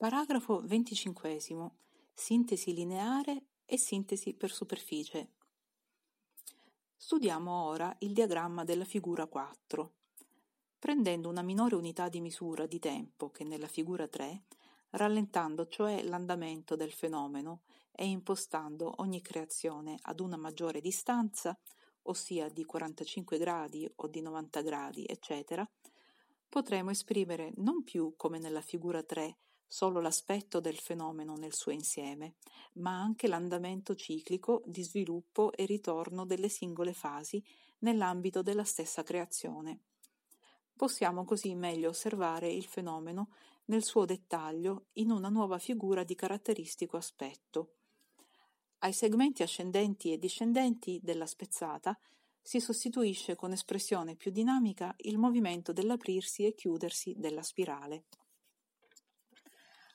Paragrafo 25. Sintesi lineare e sintesi per superficie. Studiamo ora il diagramma della figura 4. Prendendo una minore unità di misura di tempo che nella figura 3, rallentando cioè l'andamento del fenomeno e impostando ogni creazione ad una maggiore distanza, ossia di 45 gradi o di 90 gradi, eccetera, potremo esprimere non più come nella figura 3 solo l'aspetto del fenomeno nel suo insieme, ma anche l'andamento ciclico di sviluppo e ritorno delle singole fasi nell'ambito della stessa creazione. Possiamo così meglio osservare il fenomeno nel suo dettaglio in una nuova figura di caratteristico aspetto. Ai segmenti ascendenti e discendenti della spezzata si sostituisce con espressione più dinamica il movimento dell'aprirsi e chiudersi della spirale.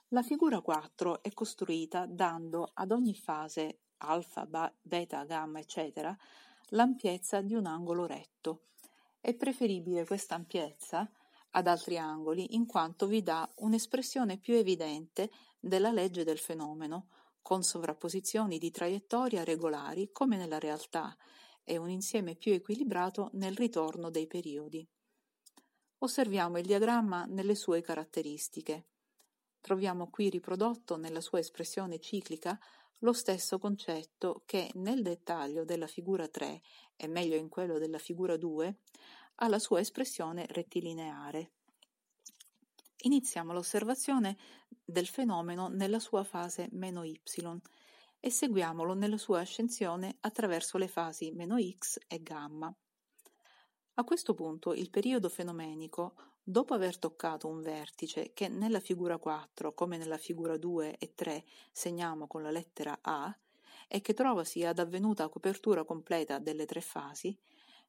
La figura 4 è costruita dando ad ogni fase alfa, beta, gamma, eccetera, l'ampiezza di un angolo retto. È preferibile questa ampiezza ad altri angoli in quanto vi dà un'espressione più evidente della legge del fenomeno, con sovrapposizioni di traiettoria regolari come nella realtà e un insieme più equilibrato nel ritorno dei periodi. Osserviamo il diagramma nelle sue caratteristiche. Troviamo qui riprodotto nella sua espressione ciclica lo stesso concetto che nel dettaglio della figura 3 e meglio in quello della figura 2 ha la sua espressione rettilineare. Iniziamo l'osservazione del fenomeno nella sua fase meno y e seguiamolo nella sua ascensione attraverso le fasi meno x e gamma. A questo punto il periodo fenomenico, dopo aver toccato un vertice che nella figura 4 come nella figura 2 e 3 segniamo con la lettera A e che trovasi ad avvenuta copertura completa delle tre fasi,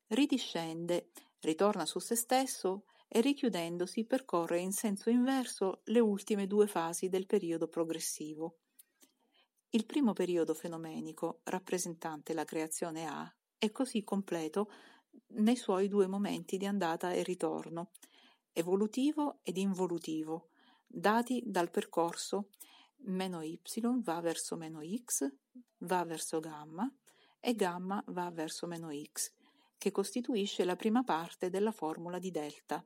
ridiscende, ritorna su se stesso e richiudendosi percorre in senso inverso le ultime due fasi del periodo progressivo. Il primo periodo fenomenico, rappresentante la creazione A, è così completo nei suoi due momenti di andata e ritorno, evolutivo ed involutivo, dati dal percorso meno y va verso meno x, va verso gamma e gamma va verso meno x, che costituisce la prima parte della formula di delta.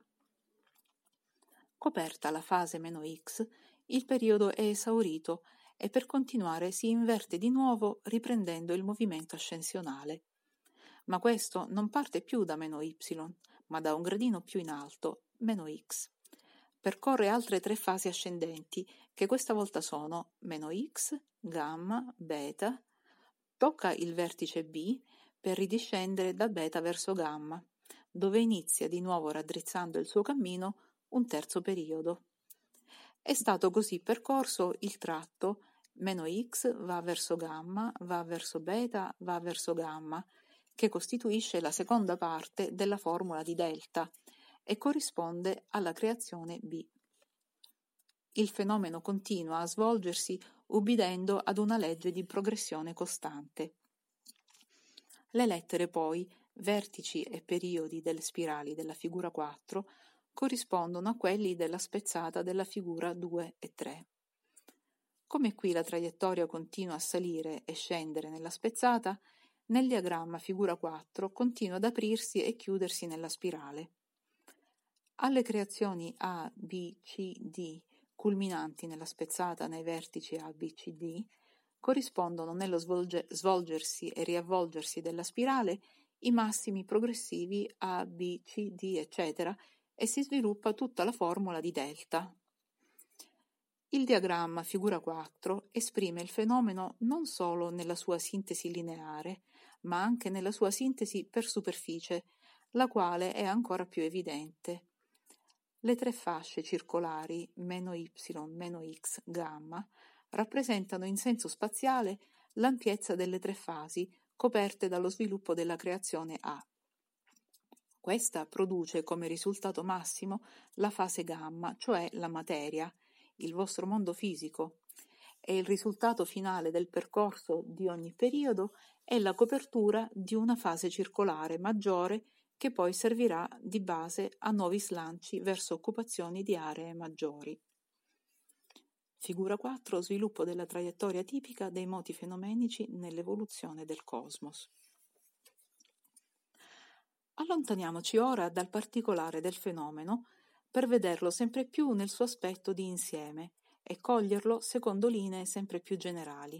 Coperta la fase meno x, il periodo è esaurito e per continuare si inverte di nuovo riprendendo il movimento ascensionale. Ma questo non parte più da meno y, ma da un gradino più in alto, meno x. Percorre altre tre fasi ascendenti, che questa volta sono meno x, gamma, beta, tocca il vertice B per ridiscendere da beta verso gamma, dove inizia di nuovo raddrizzando il suo cammino un terzo periodo. È stato così percorso il tratto meno x va verso gamma, va verso beta, va verso gamma, che costituisce la seconda parte della formula di delta e corrisponde alla creazione B. Il fenomeno continua a svolgersi ubbidendo ad una legge di progressione costante. Le lettere poi, vertici e periodi delle spirali della figura 4, corrispondono a quelli della spezzata della figura 2 e 3. Come qui la traiettoria continua a salire e scendere nella spezzata, nel diagramma figura 4 continua ad aprirsi e chiudersi nella spirale. Alle creazioni A, B, C, D, culminanti nella spezzata nei vertici A, B, C, D, corrispondono nello svolgersi e riavvolgersi della spirale i massimi progressivi A, B, C, D, eccetera, e si sviluppa tutta la formula di delta. Il diagramma figura 4 esprime il fenomeno non solo nella sua sintesi lineare, ma anche nella sua sintesi per superficie, la quale è ancora più evidente. Le tre fasce circolari meno y, meno x, gamma rappresentano in senso spaziale l'ampiezza delle tre fasi coperte dallo sviluppo della creazione A. Questa produce come risultato massimo la fase gamma, cioè la materia, il vostro mondo fisico, e il risultato finale del percorso di ogni periodo è la copertura di una fase circolare maggiore che poi servirà di base a nuovi slanci verso occupazioni di aree maggiori. Figura 4. Sviluppo della traiettoria tipica dei moti fenomenici nell'evoluzione del cosmos. Allontaniamoci ora dal particolare del fenomeno per vederlo sempre più nel suo aspetto di insieme e coglierlo secondo linee sempre più generali.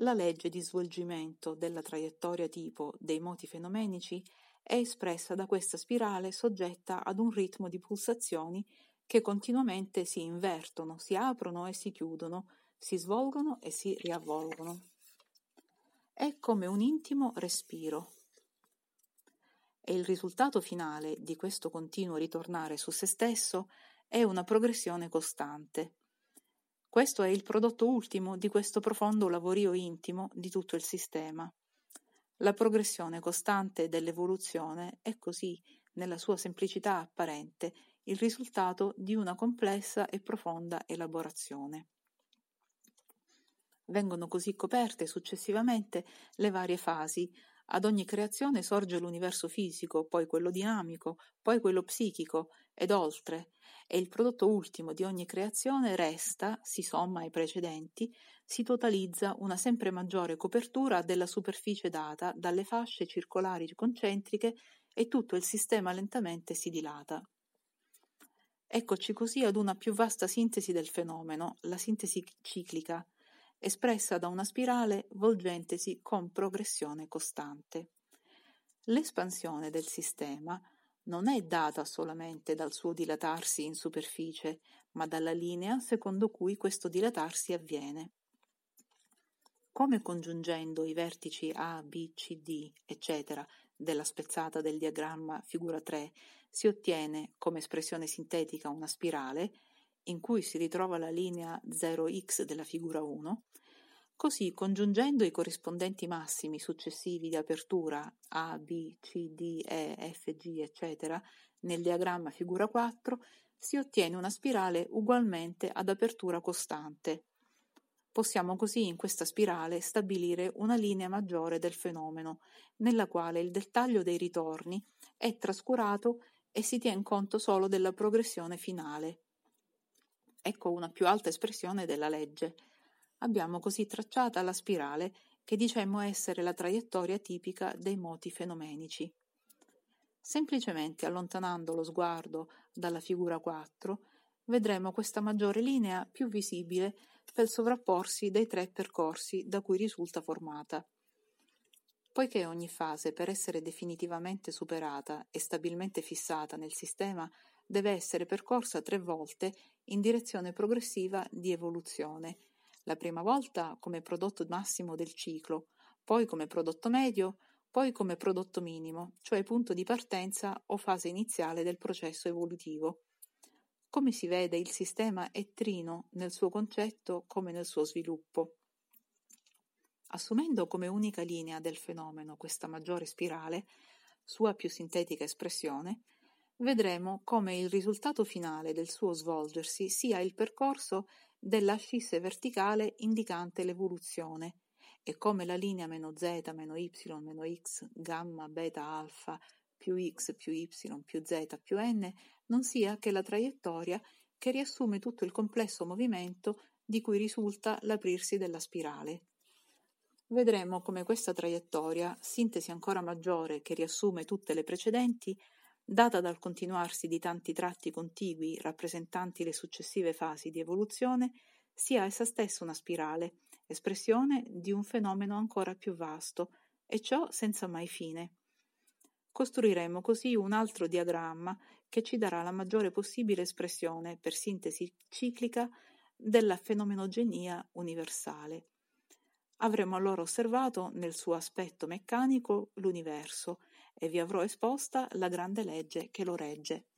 La legge di svolgimento della traiettoria tipo dei moti fenomenici è espressa da questa spirale soggetta ad un ritmo di pulsazioni che continuamente si invertono, si aprono e si chiudono, si svolgono e si riavvolgono. È come un intimo respiro. E il risultato finale di questo continuo ritornare su se stesso è una progressione costante. Questo è il prodotto ultimo di questo profondo lavorio intimo di tutto il sistema. La progressione costante dell'evoluzione è così, nella sua semplicità apparente, il risultato di una complessa e profonda elaborazione. Vengono così coperte successivamente le varie fasi. Ad ogni creazione sorge l'universo fisico, poi quello dinamico, poi quello psichico ed oltre, e il prodotto ultimo di ogni creazione resta, si somma ai precedenti, si totalizza una sempre maggiore copertura della superficie data dalle fasce circolari concentriche e tutto il sistema lentamente si dilata. Eccoci così ad una più vasta sintesi del fenomeno, la sintesi ciclica, espressa da una spirale volgentesi con progressione costante. L'espansione del sistema non è data solamente dal suo dilatarsi in superficie, ma dalla linea secondo cui questo dilatarsi avviene. Come congiungendo i vertici A, B, C, D, eccetera, della spezzata del diagramma figura 3, si ottiene come espressione sintetica una spirale, in cui si ritrova la linea 0x della figura 1, così congiungendo i corrispondenti massimi successivi di apertura A, B, C, D, E, F, G, eccetera, nel diagramma figura 4, si ottiene una spirale ugualmente ad apertura costante. Possiamo così in questa spirale stabilire una linea maggiore del fenomeno, nella quale il dettaglio dei ritorni è trascurato e si tiene conto solo della progressione finale. Ecco una più alta espressione della legge. Abbiamo così tracciata la spirale che diciamo essere la traiettoria tipica dei moti fenomenici. Semplicemente allontanando lo sguardo dalla figura 4, vedremo questa maggiore linea più visibile per sovrapporsi dei tre percorsi da cui risulta formata. Poiché ogni fase, per essere definitivamente superata e stabilmente fissata nel sistema, deve essere percorsa 3 volte in direzione progressiva di evoluzione, la prima volta come prodotto massimo del ciclo, poi come prodotto medio, poi come prodotto minimo, cioè punto di partenza o fase iniziale del processo evolutivo. Come si vede, il sistema è trino nel suo concetto come nel suo sviluppo. Assumendo come unica linea del fenomeno questa maggiore spirale, sua più sintetica espressione, vedremo come il risultato finale del suo svolgersi sia il percorso dell'ascisse verticale indicante l'evoluzione e come la linea -z, -y, -x, gamma, beta, alfa, più x, più y, più z, più n non sia che la traiettoria che riassume tutto il complesso movimento di cui risulta l'aprirsi della spirale. Vedremo come questa traiettoria, sintesi ancora maggiore che riassume tutte le precedenti, data dal continuarsi di tanti tratti contigui rappresentanti le successive fasi di evoluzione, sia essa stessa una spirale, espressione di un fenomeno ancora più vasto, e ciò senza mai fine. Costruiremo così un altro diagramma che ci darà la maggiore possibile espressione, per sintesi ciclica, della fenomenogenia universale. Avremo allora osservato nel suo aspetto meccanico l'universo, e vi avrò esposta la grande legge che lo regge.